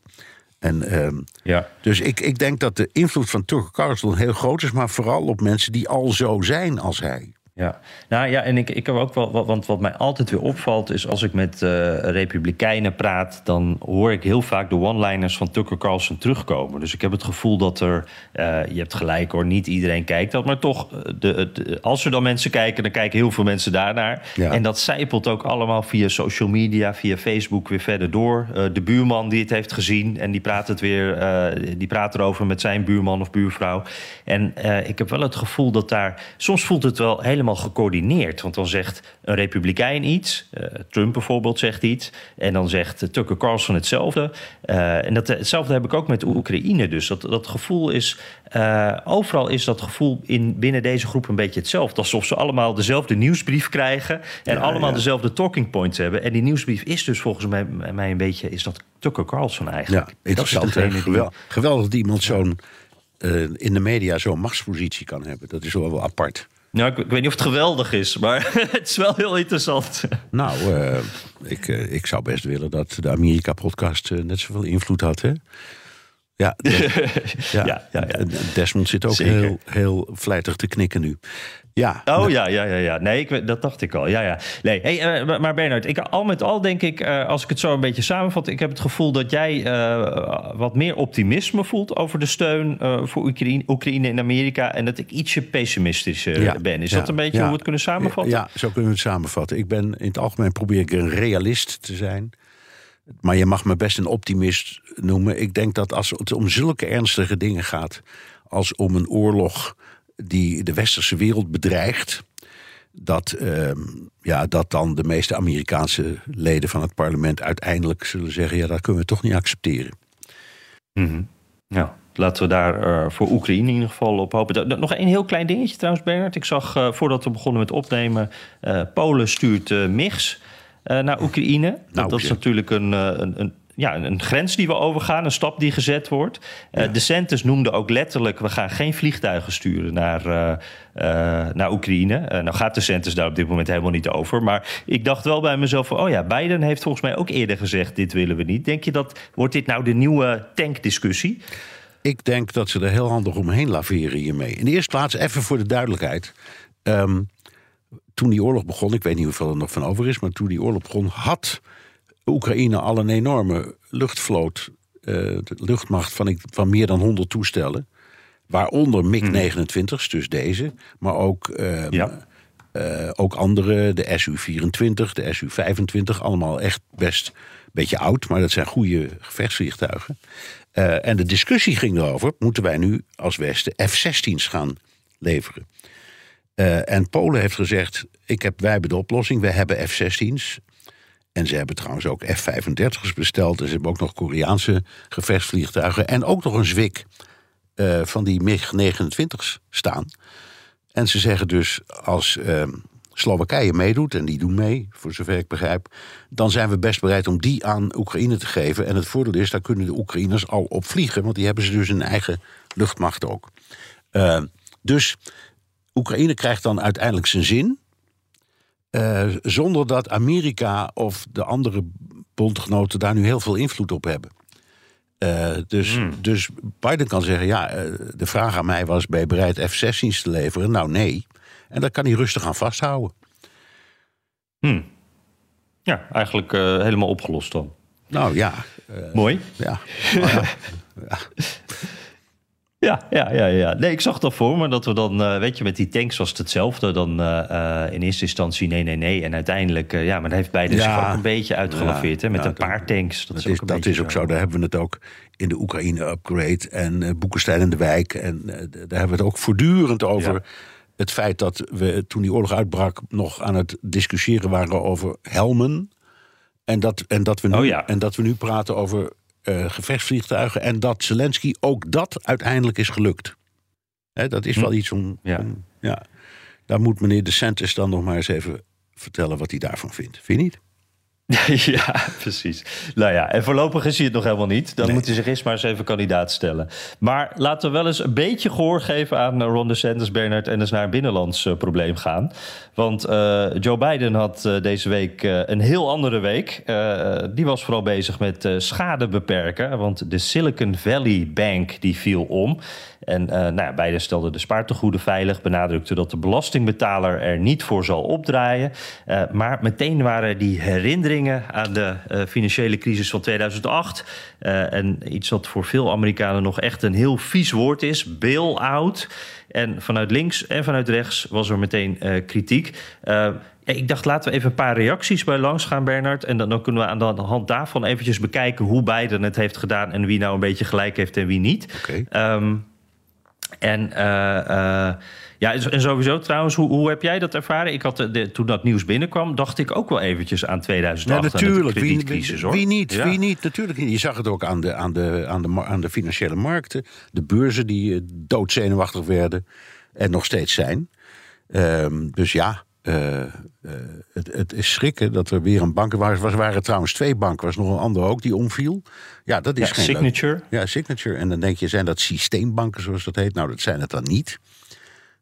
En, um, ja. Dus ik, ik denk dat de invloed van Tucker Carlson heel groot is, maar vooral op mensen die al zo zijn als hij. Ja, nou ja, en ik, ik heb ook wel, want wat mij altijd weer opvalt is als ik met uh, Republikeinen praat, dan hoor ik heel vaak de one-liners van Tucker Carlson terugkomen. Dus ik heb het gevoel dat er, uh, je hebt gelijk hoor, niet iedereen kijkt dat, maar toch, de, de, als er dan mensen kijken, dan kijken heel veel mensen daarnaar. Ja. En dat zijpelt ook allemaal via social media, via Facebook weer verder door. Uh, de buurman die het heeft gezien en die praat het weer, uh, die praat erover met zijn buurman of buurvrouw. En uh, ik heb wel het gevoel dat daar, soms voelt het wel helemaal gecoördineerd. Want dan zegt een Republikein iets, uh, Trump bijvoorbeeld zegt iets, en dan zegt Tucker Carlson hetzelfde. Uh, en dat, hetzelfde heb ik ook met Oekraïne. Dus dat, dat gevoel is, uh, overal is dat gevoel in, binnen deze groep een beetje hetzelfde. Alsof ze allemaal dezelfde nieuwsbrief krijgen en ja, allemaal ja. dezelfde talking points hebben. En die nieuwsbrief is dus volgens mij, mij een beetje, is dat Tucker Carlson eigenlijk. Ja, dat is geweldig, geweldig dat iemand zo'n uh, in de media zo'n machtspositie kan hebben. Dat is wel wel apart. Nou, ik, ik weet niet of het geweldig is, maar het is wel heel interessant. Nou, uh, ik, uh, ik zou best willen dat de Amerika-podcast uh, net zoveel invloed had, hè? Ja, de, ja, ja, ja, ja. Desmond zit ook Zeker. heel, heel vlijtig te knikken nu. Ja. Oh ja, ja, ja, ja. Nee, ik, dat dacht ik al. Ja, ja. Nee, hey, uh, maar Bernard, ik, al met al denk ik, uh, als ik het zo een beetje samenvat, ik heb het gevoel dat jij uh, wat meer optimisme voelt over de steun uh, voor Oekraïne, Oekraïne in Amerika en dat ik ietsje pessimistischer ja, ben. Is ja, dat een beetje ja, hoe we het kunnen samenvatten? Ja, ja, zo kunnen we het samenvatten. Ik ben in het algemeen probeer ik een realist te zijn. Maar je mag me best een optimist noemen. Ik denk dat als het om zulke ernstige dingen gaat als om een oorlog die de westerse wereld bedreigt, dat, uh, ja, dat dan de meeste Amerikaanse leden van het parlement uiteindelijk zullen zeggen, ja, dat kunnen we toch niet accepteren. Mm-hmm. Ja. Laten we daar uh, voor Oekraïne in ieder geval op hopen. Nog een heel klein dingetje trouwens, Bernard. Ik zag, uh, voordat we begonnen met opnemen, uh, Polen stuurt uh, MIGs Uh, naar Oekraïne. Nou, dat, dat is natuurlijk een, een, een, ja, een grens die we overgaan, een stap die gezet wordt. Uh, ja. DeSantis noemde ook letterlijk, we gaan geen vliegtuigen sturen naar, uh, uh, naar Oekraïne. Uh, nou gaat DeSantis daar op dit moment helemaal niet over. Maar ik dacht wel bij mezelf van, oh ja, Biden heeft volgens mij ook eerder gezegd, dit willen we niet. Denk je dat, wordt dit nou de nieuwe tankdiscussie? Ik denk dat ze er heel handig omheen laveren hiermee. In de eerste plaats, even voor de duidelijkheid. Um, Toen die oorlog begon, ik weet niet hoeveel er nog van over is, maar toen die oorlog begon, had Oekraïne al een enorme luchtvloot, uh, luchtmacht van, ik, van meer dan honderd toestellen. Waaronder MiG negenentwintig's, dus deze, maar ook, uh, ja. uh, ook andere, de S U vierentwintig, de S U vijfentwintig, allemaal echt best een beetje oud, maar dat zijn goede gevechtsvliegtuigen. Uh, en de discussie ging erover, moeten wij nu als Westen F zestien's gaan leveren? Uh, en Polen heeft gezegd, ik heb, wij hebben de oplossing, wij hebben F zestien's. En ze hebben trouwens ook F vijfendertig's besteld. En ze hebben ook nog Koreaanse gevechtsvliegtuigen. En ook nog een zwik uh, van die MiG negenentwintig's staan. En ze zeggen dus, als uh, Slowakije meedoet, en die doen mee, voor zover ik begrijp, dan zijn we best bereid om die aan Oekraïne te geven. En het voordeel is, daar kunnen de Oekraïners al op vliegen. Want die hebben ze dus hun eigen luchtmacht ook. Uh, dus... Oekraïne krijgt dan uiteindelijk zijn zin, uh, zonder dat Amerika of de andere bondgenoten daar nu heel veel invloed op hebben. Uh, dus, mm. dus Biden kan zeggen, ja, uh, de vraag aan mij was, ben je bereid F zestien's te leveren? Nou, nee. En dat kan hij rustig aan vasthouden. Mm. Ja, eigenlijk uh, helemaal opgelost dan. Nou ja. Uh, Mooi. Ja. Oh, ja. Ja. Ja, ja, ja, ja. Nee, ik zag dat voor me dat we dan, uh, weet je, met die tanks was het hetzelfde. Dan uh, in eerste instantie nee, nee, nee. En uiteindelijk, uh, ja, maar dat heeft Biden ja. zich ook een beetje uitgelaveerd. Ja, hè, met ja, een dat, paar tanks. Dat, dat, is, ook, een dat is ook zo. Daar hebben we het ook in de Oekraïne-upgrade en uh, Boekenstein en de wijk. En uh, daar hebben we het ook voortdurend over. Ja. Het feit dat we toen die oorlog uitbrak nog aan het discussiëren waren over helmen. En dat, en dat, we, nu, oh, ja. en dat we nu praten over... Uh, gevechtsvliegtuigen en dat Zelensky ook dat uiteindelijk is gelukt. Hè, dat is wel iets om... Ja. om ja. Daar moet meneer DeSantis dan nog maar eens even vertellen wat hij daarvan vindt. Vind je niet? Ja, precies. Nou ja, en voorlopig is hij het nog helemaal niet. Dan nee. moet hij zich eerst maar eens even kandidaat stellen. Maar laten we wel eens een beetje gehoor geven aan Ron DeSantis, Bernard... en eens naar een binnenlands uh, probleem gaan. Want uh, Joe Biden had uh, deze week uh, een heel andere week. Uh, die was vooral bezig met uh, schade beperken. Want de Silicon Valley Bank die viel om... En uh, nou ja, Biden stelde de spaartegoeden veilig, benadrukte dat de belastingbetaler er niet voor zal opdraaien. Uh, maar meteen waren die herinneringen aan de uh, financiële crisis van tweeduizend acht. Uh, en iets wat voor veel Amerikanen nog echt een heel vies woord is, bail-out. En vanuit links en vanuit rechts was er meteen uh, kritiek. Uh, ik dacht, laten we even een paar reacties bij langs gaan, Bernard. En dan, dan kunnen we aan de hand daarvan eventjes bekijken hoe Biden het heeft gedaan... en wie nou een beetje gelijk heeft en wie niet. Okay. Um, En, uh, uh, ja, en sowieso trouwens, hoe, hoe heb jij dat ervaren? Ik had, de, toen dat nieuws binnenkwam, dacht ik ook wel eventjes aan tweeduizend acht. Ja, natuurlijk. En de kredietcrisis, hoor. Wie, wie, wie niet? Ja. Wie niet? Natuurlijk niet. Je zag het ook aan de, aan de, aan de, aan de financiële markten. De beurzen die doodzenuwachtig werden en nog steeds zijn. Um, dus ja, uh, uh, het, het is schrikken dat er weer een bank was. Er waren trouwens twee banken, was nog een andere ook die omviel. Ja, dat is ja, geen Signature. Leuk. Ja, Signature. En dan denk je, zijn dat systeembanken zoals dat heet? Nou, dat zijn het dan niet.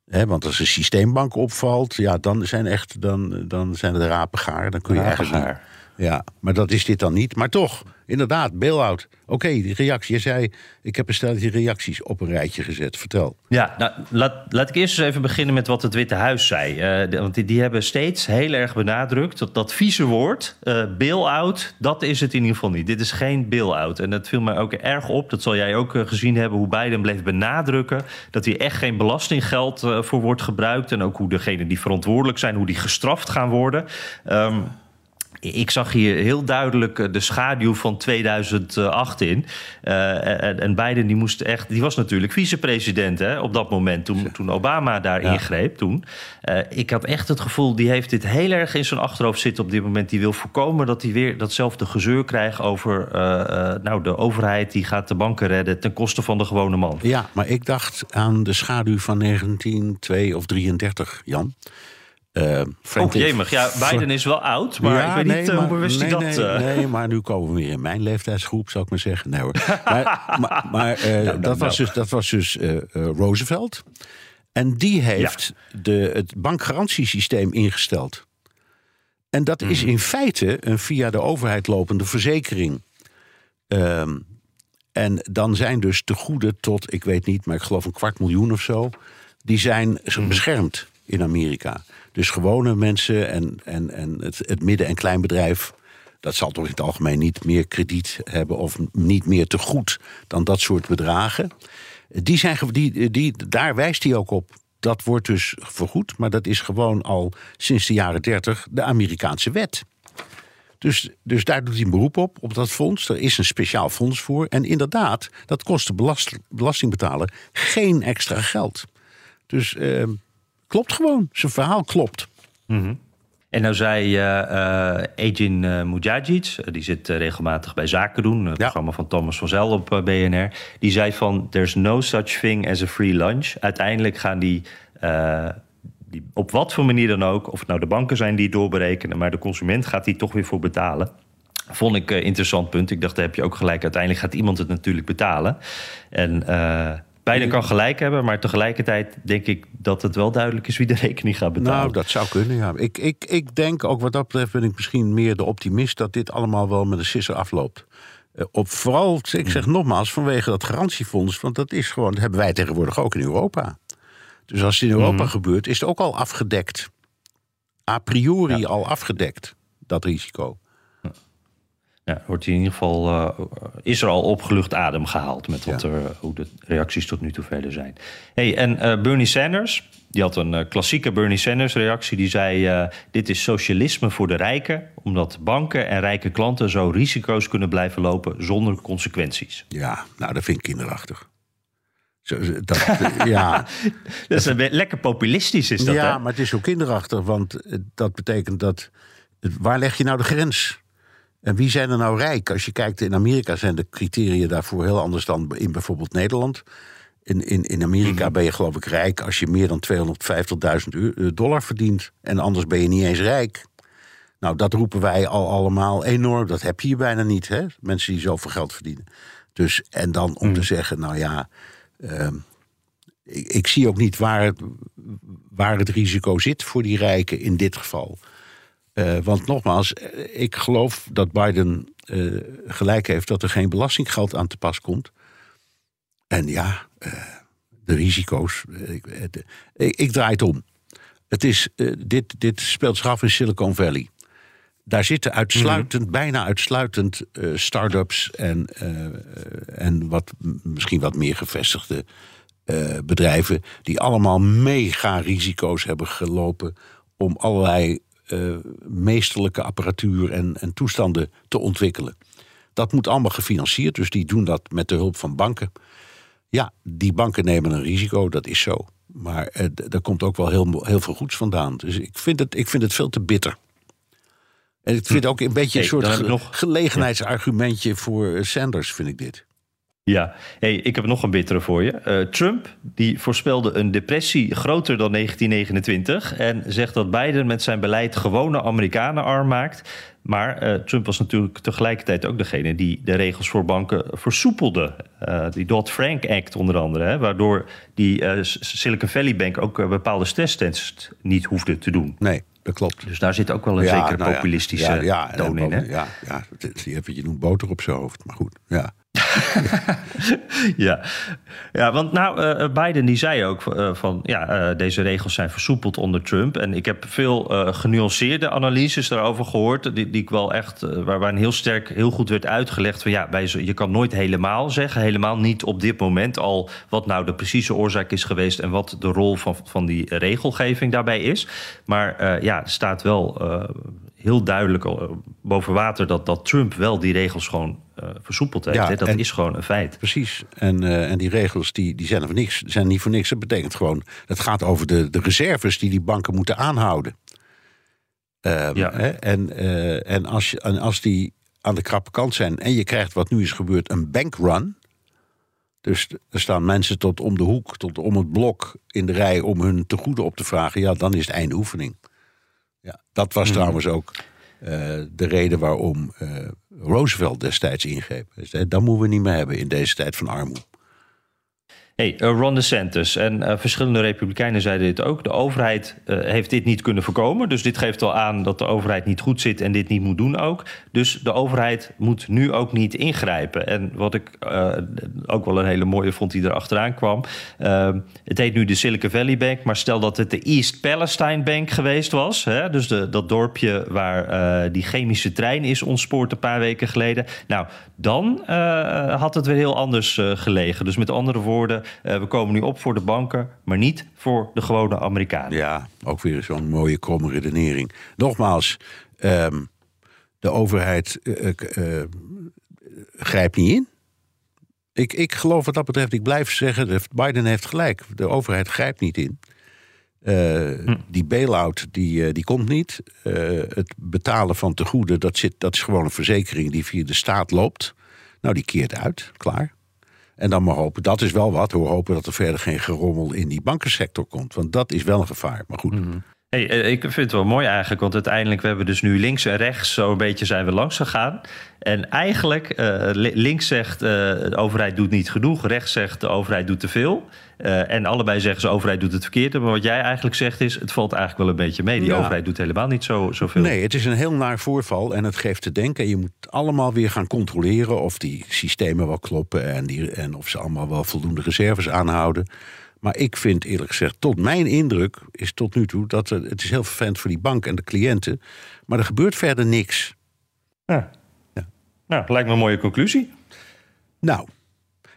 He, want als een systeembank opvalt, ja, dan zijn echt, dan, dan zijn het rapen gaar. Dan kun je rapen eigenlijk gaar. Niet. Ja, maar dat is dit dan niet. Maar toch, inderdaad, bail-out. Oké, okay, die reactie. Je zei, ik heb een stelletje reacties op een rijtje gezet. Vertel. Ja, nou, laat, laat ik eerst eens even beginnen met wat het Witte Huis zei. Uh, want die, die hebben steeds heel erg benadrukt dat dat vieze woord, uh, bail-out, dat is het in ieder geval niet. Dit is geen bail-out. En dat viel mij ook erg op. Dat zal jij ook uh, gezien hebben, hoe Biden bleef benadrukken dat hier echt geen belastinggeld uh, voor wordt gebruikt. En ook hoe degenen die verantwoordelijk zijn, hoe die gestraft gaan worden. Um, Ik zag hier heel duidelijk de schaduw van tweeduizend acht in. Uh, en, en Biden die moest echt, die was natuurlijk vicepresident hè, op dat moment toen, toen Obama daar ja. ingreep. Toen. Uh, ik had echt het gevoel, die heeft dit heel erg in zijn achterhoofd zitten op dit moment. Die wil voorkomen dat hij weer datzelfde gezeur krijgt over uh, uh, nou, de overheid die gaat de banken redden ten koste van de gewone man. Ja, maar ik dacht aan de schaduw van negentien twee of drieëndertig, Jan. Uh, oh jemig, ja, Biden is wel oud, maar ja, ik weet nee, niet uh, maar, hoe bewust nee, hij dat... Nee, uh... nee, maar nu komen we weer in mijn leeftijdsgroep, zou ik maar zeggen. Nee hoor. Maar, maar, maar uh, nou, dat, was dus, dat was dus uh, uh, Roosevelt. En die heeft ja. de, het bankgarantiesysteem ingesteld. En dat mm-hmm. is in feite een via de overheid lopende verzekering. Um, en dan zijn dus tegoeden tot, ik weet niet, maar ik geloof een kwart miljoen of zo... die zijn mm-hmm. beschermd in Amerika. Dus gewone mensen en, en, en het, het midden- en kleinbedrijf... dat zal toch in het algemeen niet meer krediet hebben... of niet meer te goed dan dat soort bedragen. Die zijn, die, die, daar wijst hij ook op. Dat wordt dus vergoed, maar dat is gewoon al sinds de jaren dertig... de Amerikaanse wet. Dus, dus daar doet hij een beroep op, op dat fonds. Er is een speciaal fonds voor. En inderdaad, dat kost de belast, belastingbetaler geen extra geld. Dus... Uh, klopt gewoon. Zijn verhaal klopt. Mm-hmm. En nou zei Ejin uh, uh, Mujagic, uh, die zit uh, regelmatig bij Zaken doen... het ja. programma van Thomas van Zel op uh, B N R... die zei van, there's no such thing as a free lunch. Uiteindelijk gaan die... Uh, die op wat voor manier dan ook... of het nou de banken zijn die het doorberekenen... maar de consument gaat die toch weer voor betalen... Vond ik een uh, interessant punt. Ik dacht, daar heb je ook gelijk. Uiteindelijk gaat iemand het natuurlijk betalen. En... Uh, Biden kan gelijk hebben, maar tegelijkertijd denk ik dat het wel duidelijk is wie de rekening gaat betalen. Nou, dat zou kunnen, ja. Ik, ik, ik denk ook wat dat betreft ben ik misschien meer de optimist dat dit allemaal wel met een sisser afloopt. Uh, op, vooral, ik zeg nogmaals, vanwege dat garantiefonds, want dat is gewoon, dat hebben wij tegenwoordig ook in Europa. Dus als het in Europa mm. gebeurt, is het ook al afgedekt. A priori ja. al afgedekt, dat risico. Ja, wordt in ieder geval, uh, is er al opgelucht adem gehaald met wat ja. er, hoe de reacties tot nu toe verder zijn. Hey, en uh, Bernie Sanders, die had een uh, klassieke Bernie Sanders reactie. Die zei, uh, dit is socialisme voor de rijken, omdat banken en rijke klanten zo risico's kunnen blijven lopen zonder consequenties. Ja, nou dat vind ik kinderachtig. Zo, dat, ja. dat is een beetje, lekker populistisch is dat. Ja, hè? Maar het is zo kinderachtig, want dat betekent dat, waar leg je nou de grens? En wie zijn er nou rijk? Als je kijkt, in Amerika zijn de criteria daarvoor heel anders dan in bijvoorbeeld Nederland. In, in, in Amerika ben je geloof ik rijk als je meer dan tweehonderdvijftigduizend dollar verdient. En anders ben je niet eens rijk. Nou, dat roepen wij al allemaal enorm. Dat heb je hier bijna niet, hè? Mensen die zoveel geld verdienen. Dus, en dan om mm. te zeggen, nou ja, uh, ik, ik zie ook niet waar het, waar het risico zit voor die rijken in dit geval. Uh, want nogmaals, ik geloof dat Biden uh, gelijk heeft dat er geen belastinggeld aan te pas komt. En ja, uh, de risico's. Uh, de, ik, ik draai het om. Het is, uh, dit, dit speelt zich af in Silicon Valley. Daar zitten uitsluitend, mm. bijna uitsluitend uh, start-ups en, uh, en wat, misschien wat meer gevestigde uh, bedrijven, die allemaal mega risico's hebben gelopen om allerlei Uh, meesterlijke apparatuur en, en toestanden te ontwikkelen. Dat moet allemaal gefinancierd, dus die doen dat met de hulp van banken. Ja, die banken nemen een risico, dat is zo. Maar uh, daar komt ook wel heel, heel veel goeds vandaan. Dus ik vind het, ik vind het veel te bitter. En ik vind ook een beetje een hey, soort ge- nog... gelegenheidsargumentje voor Sanders, vind ik dit. Ja, hey, ik heb nog een bittere voor je. Uh, Trump die voorspelde een depressie groter dan negentien negenentwintig... en zegt dat Biden met zijn beleid gewone Amerikanen arm maakt. Maar uh, Trump was natuurlijk tegelijkertijd ook degene die de regels voor banken versoepelde. Uh, die Dodd-Frank Act onder andere, hè, waardoor die uh, Silicon Valley Bank ook uh, bepaalde stresstests niet hoefde te doen. Nee, dat klopt. Dus daar zit ook wel een ja, zekere nou ja, populistische ja, ja, toon in. Hè? Ja, ja, je noemt boter op zijn hoofd, maar goed, ja. ja. ja, want nou, uh, Biden die zei ook uh, van ja, uh, deze regels zijn versoepeld onder Trump. En ik heb veel uh, genuanceerde analyses daarover gehoord, die, die ik wel echt, uh, waarin heel sterk, heel goed werd uitgelegd van ja, bij, je kan nooit helemaal zeggen, helemaal niet op dit moment al wat nou de precieze oorzaak is geweest en wat de rol van, van die regelgeving daarbij is. Maar uh, ja, er staat wel uh, heel duidelijk boven water dat, dat Trump wel die regels gewoon uh, versoepeld heeft. Ja, dat en, is gewoon een feit. Precies. En, uh, en die regels die, die zijn er voor niks, zijn niet voor niks. Dat betekent gewoon, dat gaat over de, de reserves die die banken moeten aanhouden. Uh, ja. hè? En, uh, en, als je, en als die aan de krappe kant zijn en je krijgt wat nu is gebeurd, een bankrun. Dus er staan mensen tot om de hoek, tot om het blok in de rij om hun tegoeden op te vragen. Ja, dan is het einde oefening. Ja, dat was hmm. trouwens ook uh, de reden waarom uh, Roosevelt destijds ingreep. Dus, hè, dat moeten we niet meer hebben in deze tijd van armoede. Hey, uh, Ron DeSantis en uh, verschillende Republikeinen zeiden dit ook. De overheid uh, heeft dit niet kunnen voorkomen. Dus dit geeft al aan dat de overheid niet goed zit en dit niet moet doen ook. Dus de overheid moet nu ook niet ingrijpen. En wat ik uh, ook wel een hele mooie vond die er achteraan kwam. Uh, het heet nu de Silicon Valley Bank. Maar stel dat het de East Palestine Bank geweest was. Hè, dus de, dat dorpje waar uh, die chemische trein is ontspoord een paar weken geleden. Nou, dan uh, had het weer heel anders uh, gelegen. Dus met andere woorden, Uh, we komen nu op voor de banken, maar niet voor de gewone Amerikanen. Ja, ook weer zo'n mooie kromme redenering. Nogmaals, um, de overheid uh, uh, uh, grijpt niet in. Ik, ik geloof wat dat betreft, ik blijf zeggen, Biden heeft gelijk. De overheid grijpt niet in. Uh, hm. Die bail-out, die, uh, die komt niet. Uh, het betalen van tegoeden, dat, zit, dat is gewoon een verzekering die via de staat loopt. Nou, die keert uit, klaar. En dan maar hopen, dat is wel wat, hoor, hopen dat er verder geen gerommel in die bankensector komt. Want dat is wel een gevaar, maar goed. Mm. Hey, ik vind het wel mooi eigenlijk, want uiteindelijk we hebben dus nu links en rechts zo'n beetje zijn we langs gegaan. En eigenlijk, uh, links zegt uh, de overheid doet niet genoeg, rechts zegt de overheid doet te veel. Uh, en allebei zeggen ze de overheid doet het verkeerde. Maar wat jij eigenlijk zegt is, het valt eigenlijk wel een beetje mee. Die ja. overheid doet helemaal niet zo, zoveel. Nee, het is een heel naar voorval en het geeft te denken. Je moet allemaal weer gaan controleren of die systemen wel kloppen en, die, en of ze allemaal wel voldoende reserves aanhouden. Maar ik vind eerlijk gezegd, tot mijn indruk is tot nu toe dat het is heel vervelend voor die bank en de cliënten, maar er gebeurt verder niks. Ja. Ja. Nou, lijkt me een mooie conclusie. Nou,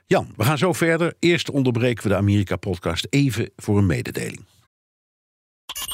Jan, we gaan zo verder. Eerst onderbreken we de Amerika-podcast even voor een mededeling.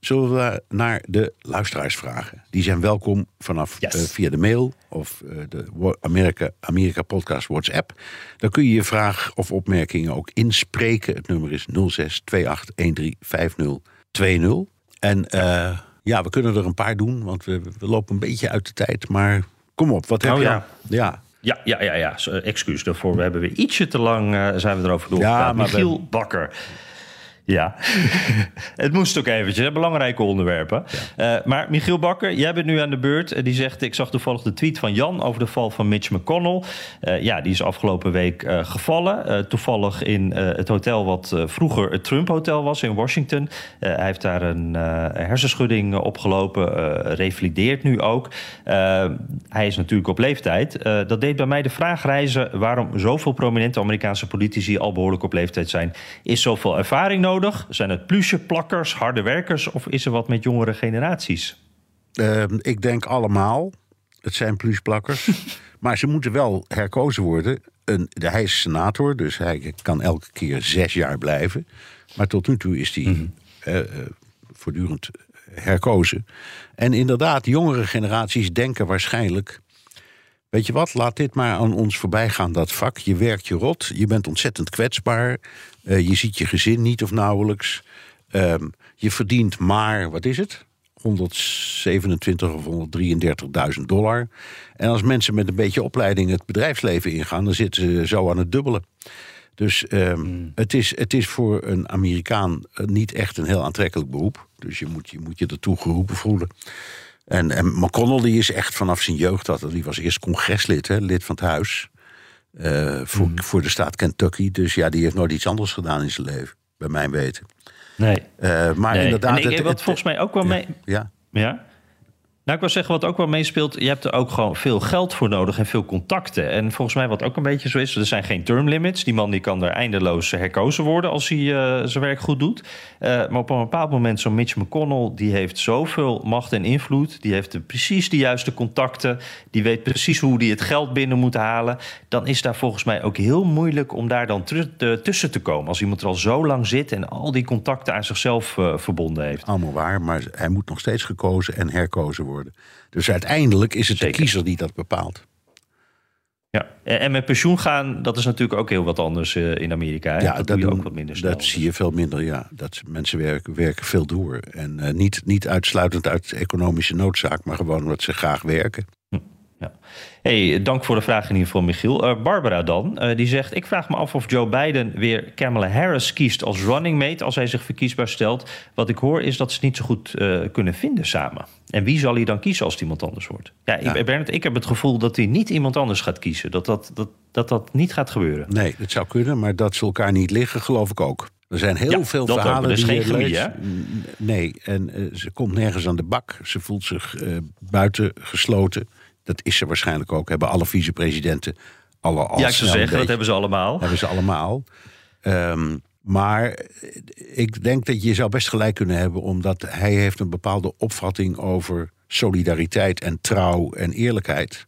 zullen we naar de luisteraarsvragen? Die zijn welkom vanaf yes. uh, via de mail of uh, de Amerika, Amerika Podcast WhatsApp. Dan kun je je vraag of opmerkingen ook inspreken. Het nummer is nul zes twee acht een drie vijf nul twee nul. En uh, ja, we kunnen er een paar doen, want we, we lopen een beetje uit de tijd. Maar kom op, wat heb oh, je? Ja. ja. Ja, ja, ja, ja. So, excuus daarvoor. We hebben weer ietsje te lang uh, zijn we erover doorgegaan. Ja, Michiel ben... Bakker. Ja, het moest ook eventjes. Belangrijke onderwerpen. Ja. Uh, maar Michiel Bakker, jij bent nu aan de beurt. Uh, die zegt, ik zag toevallig de tweet van Jan over de val van Mitch McConnell. Uh, ja, die is afgelopen week uh, gevallen. Uh, toevallig in uh, het hotel wat uh, vroeger het Trump Hotel was in Washington. Uh, hij heeft daar een uh, hersenschudding opgelopen. Uh, revalideert nu ook. Uh, hij is natuurlijk op leeftijd. Uh, dat deed bij mij de vraag reizen waarom zoveel prominente Amerikaanse politici al behoorlijk op leeftijd zijn. Is zoveel ervaring nodig? Zijn het plusje, plakkers, harde werkers of is er wat met jongere generaties? Uh, ik denk allemaal. Het zijn plusplakkers. Maar ze moeten wel herkozen worden. Een, de, hij is senator, dus hij kan elke keer zes jaar blijven. Maar tot nu toe is hij mm-hmm. uh, uh, voortdurend herkozen. En inderdaad, jongere generaties denken waarschijnlijk... Weet je wat, laat dit maar aan ons voorbij gaan, dat vak. Je werkt je rot, je bent ontzettend kwetsbaar. Uh, je ziet je gezin niet of nauwelijks. Uh, je verdient maar, wat is het? honderdzevenentwintigduizend of honderddrieëndertigduizend dollar. En als mensen met een beetje opleiding het bedrijfsleven ingaan... dan zitten ze zo aan het dubbele. Dus uh, mm. het is, het is voor een Amerikaan niet echt een heel aantrekkelijk beroep. Dus je moet je, moet je ertoe geroepen voelen. En, en McConnell die is echt vanaf zijn jeugd... dat die was eerst congreslid, hè, lid van het huis... Uh, voor, mm. voor de staat Kentucky. Dus ja, die heeft nooit iets anders gedaan in zijn leven. Bij mijn weten. Nee. Uh, maar nee. inderdaad... En ik, het, wat het, volgens mij ook wel ja, mee... Ja. ja. Nou, ik wil zeggen, wat ook wel meespeelt... je hebt er ook gewoon veel geld voor nodig en veel contacten. En volgens mij wat ook een beetje zo is... er zijn geen term limits. Die man die kan er eindeloos herkozen worden... als hij uh, zijn werk goed doet. Uh, maar op een bepaald moment, zo'n Mitch McConnell... die heeft zoveel macht en invloed. Die heeft de, precies de juiste contacten. Die weet precies hoe hij het geld binnen moet halen. Dan is daar volgens mij ook heel moeilijk... om daar dan tussen te komen. Als iemand er al zo lang zit... en al die contacten aan zichzelf uh, verbonden heeft. Allemaal waar, maar hij moet nog steeds gekozen en herkozen worden. Worden. Dus uiteindelijk is het Zeker. de kiezer die dat bepaalt. Ja, en met pensioen gaan, dat is natuurlijk ook heel wat anders in Amerika. Hè? Ja, dat, dat doe je ook wat minder snel. Dat zie je veel minder, ja. Dat mensen werken, werken veel door. En uh, niet, niet uitsluitend uit economische noodzaak, maar gewoon omdat ze graag werken. Hm. Ja. Hey, dank voor de vraag in ieder geval, Michiel. Uh, Barbara dan, uh, die zegt... ik vraag me af of Joe Biden weer Kamala Harris kiest als running mate... als hij zich verkiesbaar stelt. Wat ik hoor is dat ze het niet zo goed uh, kunnen vinden samen. En wie zal hij dan kiezen als het iemand anders wordt? Ja, ja. Bernard, ik heb het gevoel dat hij niet iemand anders gaat kiezen. Dat dat, dat, dat dat niet gaat gebeuren. Nee, dat zou kunnen, maar dat ze elkaar niet liggen, geloof ik ook. Er zijn heel ja, veel verhalen. Er is die geen chemie, hè? Nee, en uh, ze komt nergens aan de bak. Ze voelt zich uh, buitengesloten... Dat is ze waarschijnlijk ook. Hebben alle vicepresidenten. Alle, alle ja, ik zou zeggen, dat hebben ze allemaal. Hebben ze allemaal. Um, maar ik denk dat je zou best gelijk kunnen hebben... omdat hij heeft een bepaalde opvatting over solidariteit en trouw en eerlijkheid.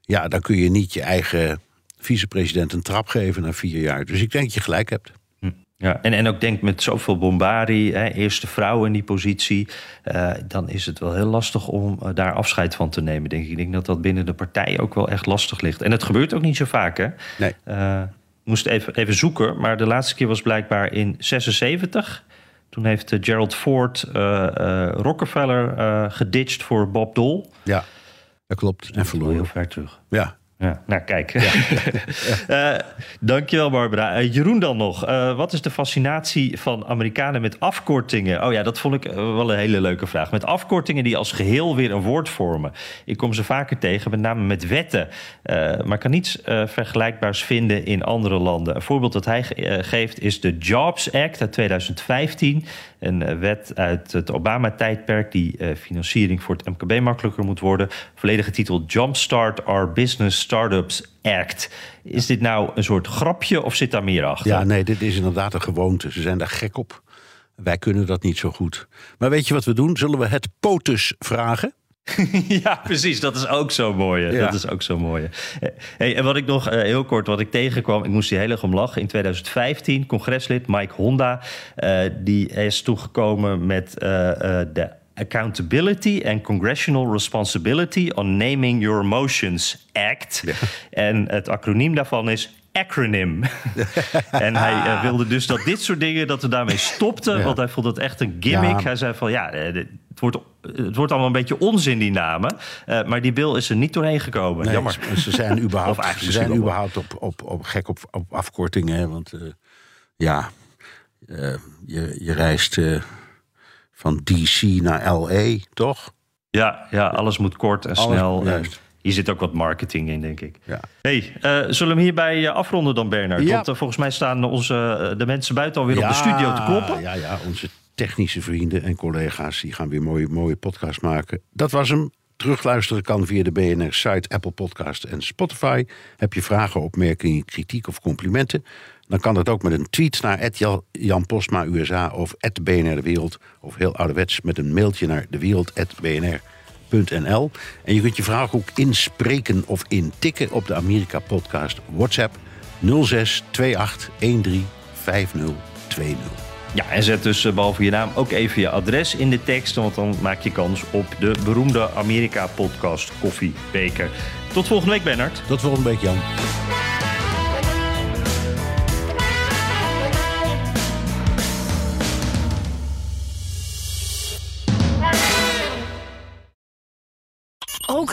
Ja, dan kun je niet je eigen vicepresident een trap geven na vier jaar. Dus ik denk dat je gelijk hebt. Ja, en, en ook denk met zoveel bombarie, hè, eerste vrouw in die positie... Uh, dan is het wel heel lastig om uh, daar afscheid van te nemen, denk ik. Ik denk dat dat binnen de partij ook wel echt lastig ligt. En het gebeurt ook niet zo vaak, hè? Nee. Uh, moest even, even zoeken, maar de laatste keer was blijkbaar in zesenzeventig. Toen heeft uh, Gerald Ford uh, uh, Rockefeller uh, geditcht voor Bob Dole. Ja, dat klopt. En verloren. Heel ver terug. Ja, Ja, nou, kijk. Ja. uh, dankjewel, Barbara. Uh, Jeroen dan nog. Uh, wat is de fascinatie van Amerikanen met afkortingen? Oh ja, dat vond ik uh, wel een hele leuke vraag. Met afkortingen die als geheel weer een woord vormen. Ik kom ze vaker tegen, met name met wetten. Uh, maar kan niets uh, vergelijkbaars vinden in andere landen. Een voorbeeld dat hij ge- uh, geeft is de Jobs Act uit tweeduizend vijftien. Een wet uit het Obama-tijdperk die uh, financiering voor het M K B makkelijker moet worden. Volledige titel Jumpstart Our Business Startups Act. Is dit nou een soort grapje of zit daar meer achter? Ja, nee, dit is inderdaad een gewoonte. Ze zijn daar gek op. Wij kunnen dat niet zo goed. Maar weet je wat we doen? Zullen we het POTUS vragen? Ja, precies. Dat is ook zo'n mooie. Ja. Dat is ook zo'n mooie. Hey, en wat ik nog uh, heel kort, wat ik tegenkwam... ik moest hier heel erg om lachen. In tweeduizend vijftien, congreslid Mike Honda... Uh, die is toegekomen met uh, uh, de Accountability and Congressional Responsibility... on Naming Your Motions Act. Ja. En het acroniem daarvan is... acronym. En hij uh, wilde dus dat dit soort dingen, dat we daarmee stopten. Ja. Want hij vond dat echt een gimmick. Ja. Hij zei van, ja, het wordt, het wordt allemaal een beetje onzin, die namen. Uh, maar die bill is er niet doorheen gekomen. Nee, jammer. Ze zijn überhaupt, ze zijn überhaupt op, op, op, gek op, op afkortingen. Hè? Want uh, ja, uh, je, je reist uh, van D C naar L A, toch? Ja, ja, alles moet kort en alles, snel. Juist. Hier zit ook wat marketing in, denk ik. Ja. Hey, uh, zullen we hem hierbij afronden dan, Bernard? Ja. Want uh, volgens mij staan onze, de mensen buiten alweer ja, op de studio te kloppen. Ja, ja, onze technische vrienden en collega's die gaan weer mooie, mooie podcasts maken. Dat was hem. Terugluisteren kan via de B N R-site, Apple Podcast en Spotify. Heb je vragen, opmerkingen, kritiek of complimenten? Dan kan dat ook met een tweet naar Jan Postma U S A of at B N R De Wereld. Of heel ouderwets met een mailtje naar de wereld at b n r punt n l. .nl. En je kunt je vraag ook inspreken of intikken op de Amerika-podcast WhatsApp nul zes twee acht een drie vijf nul twee nul. Ja, en zet dus behalve je naam ook even je adres in de tekst, want dan maak je kans op de beroemde Amerika-podcast Koffiebeker. Tot volgende week, Bernard. Tot volgende week, Jan. Ook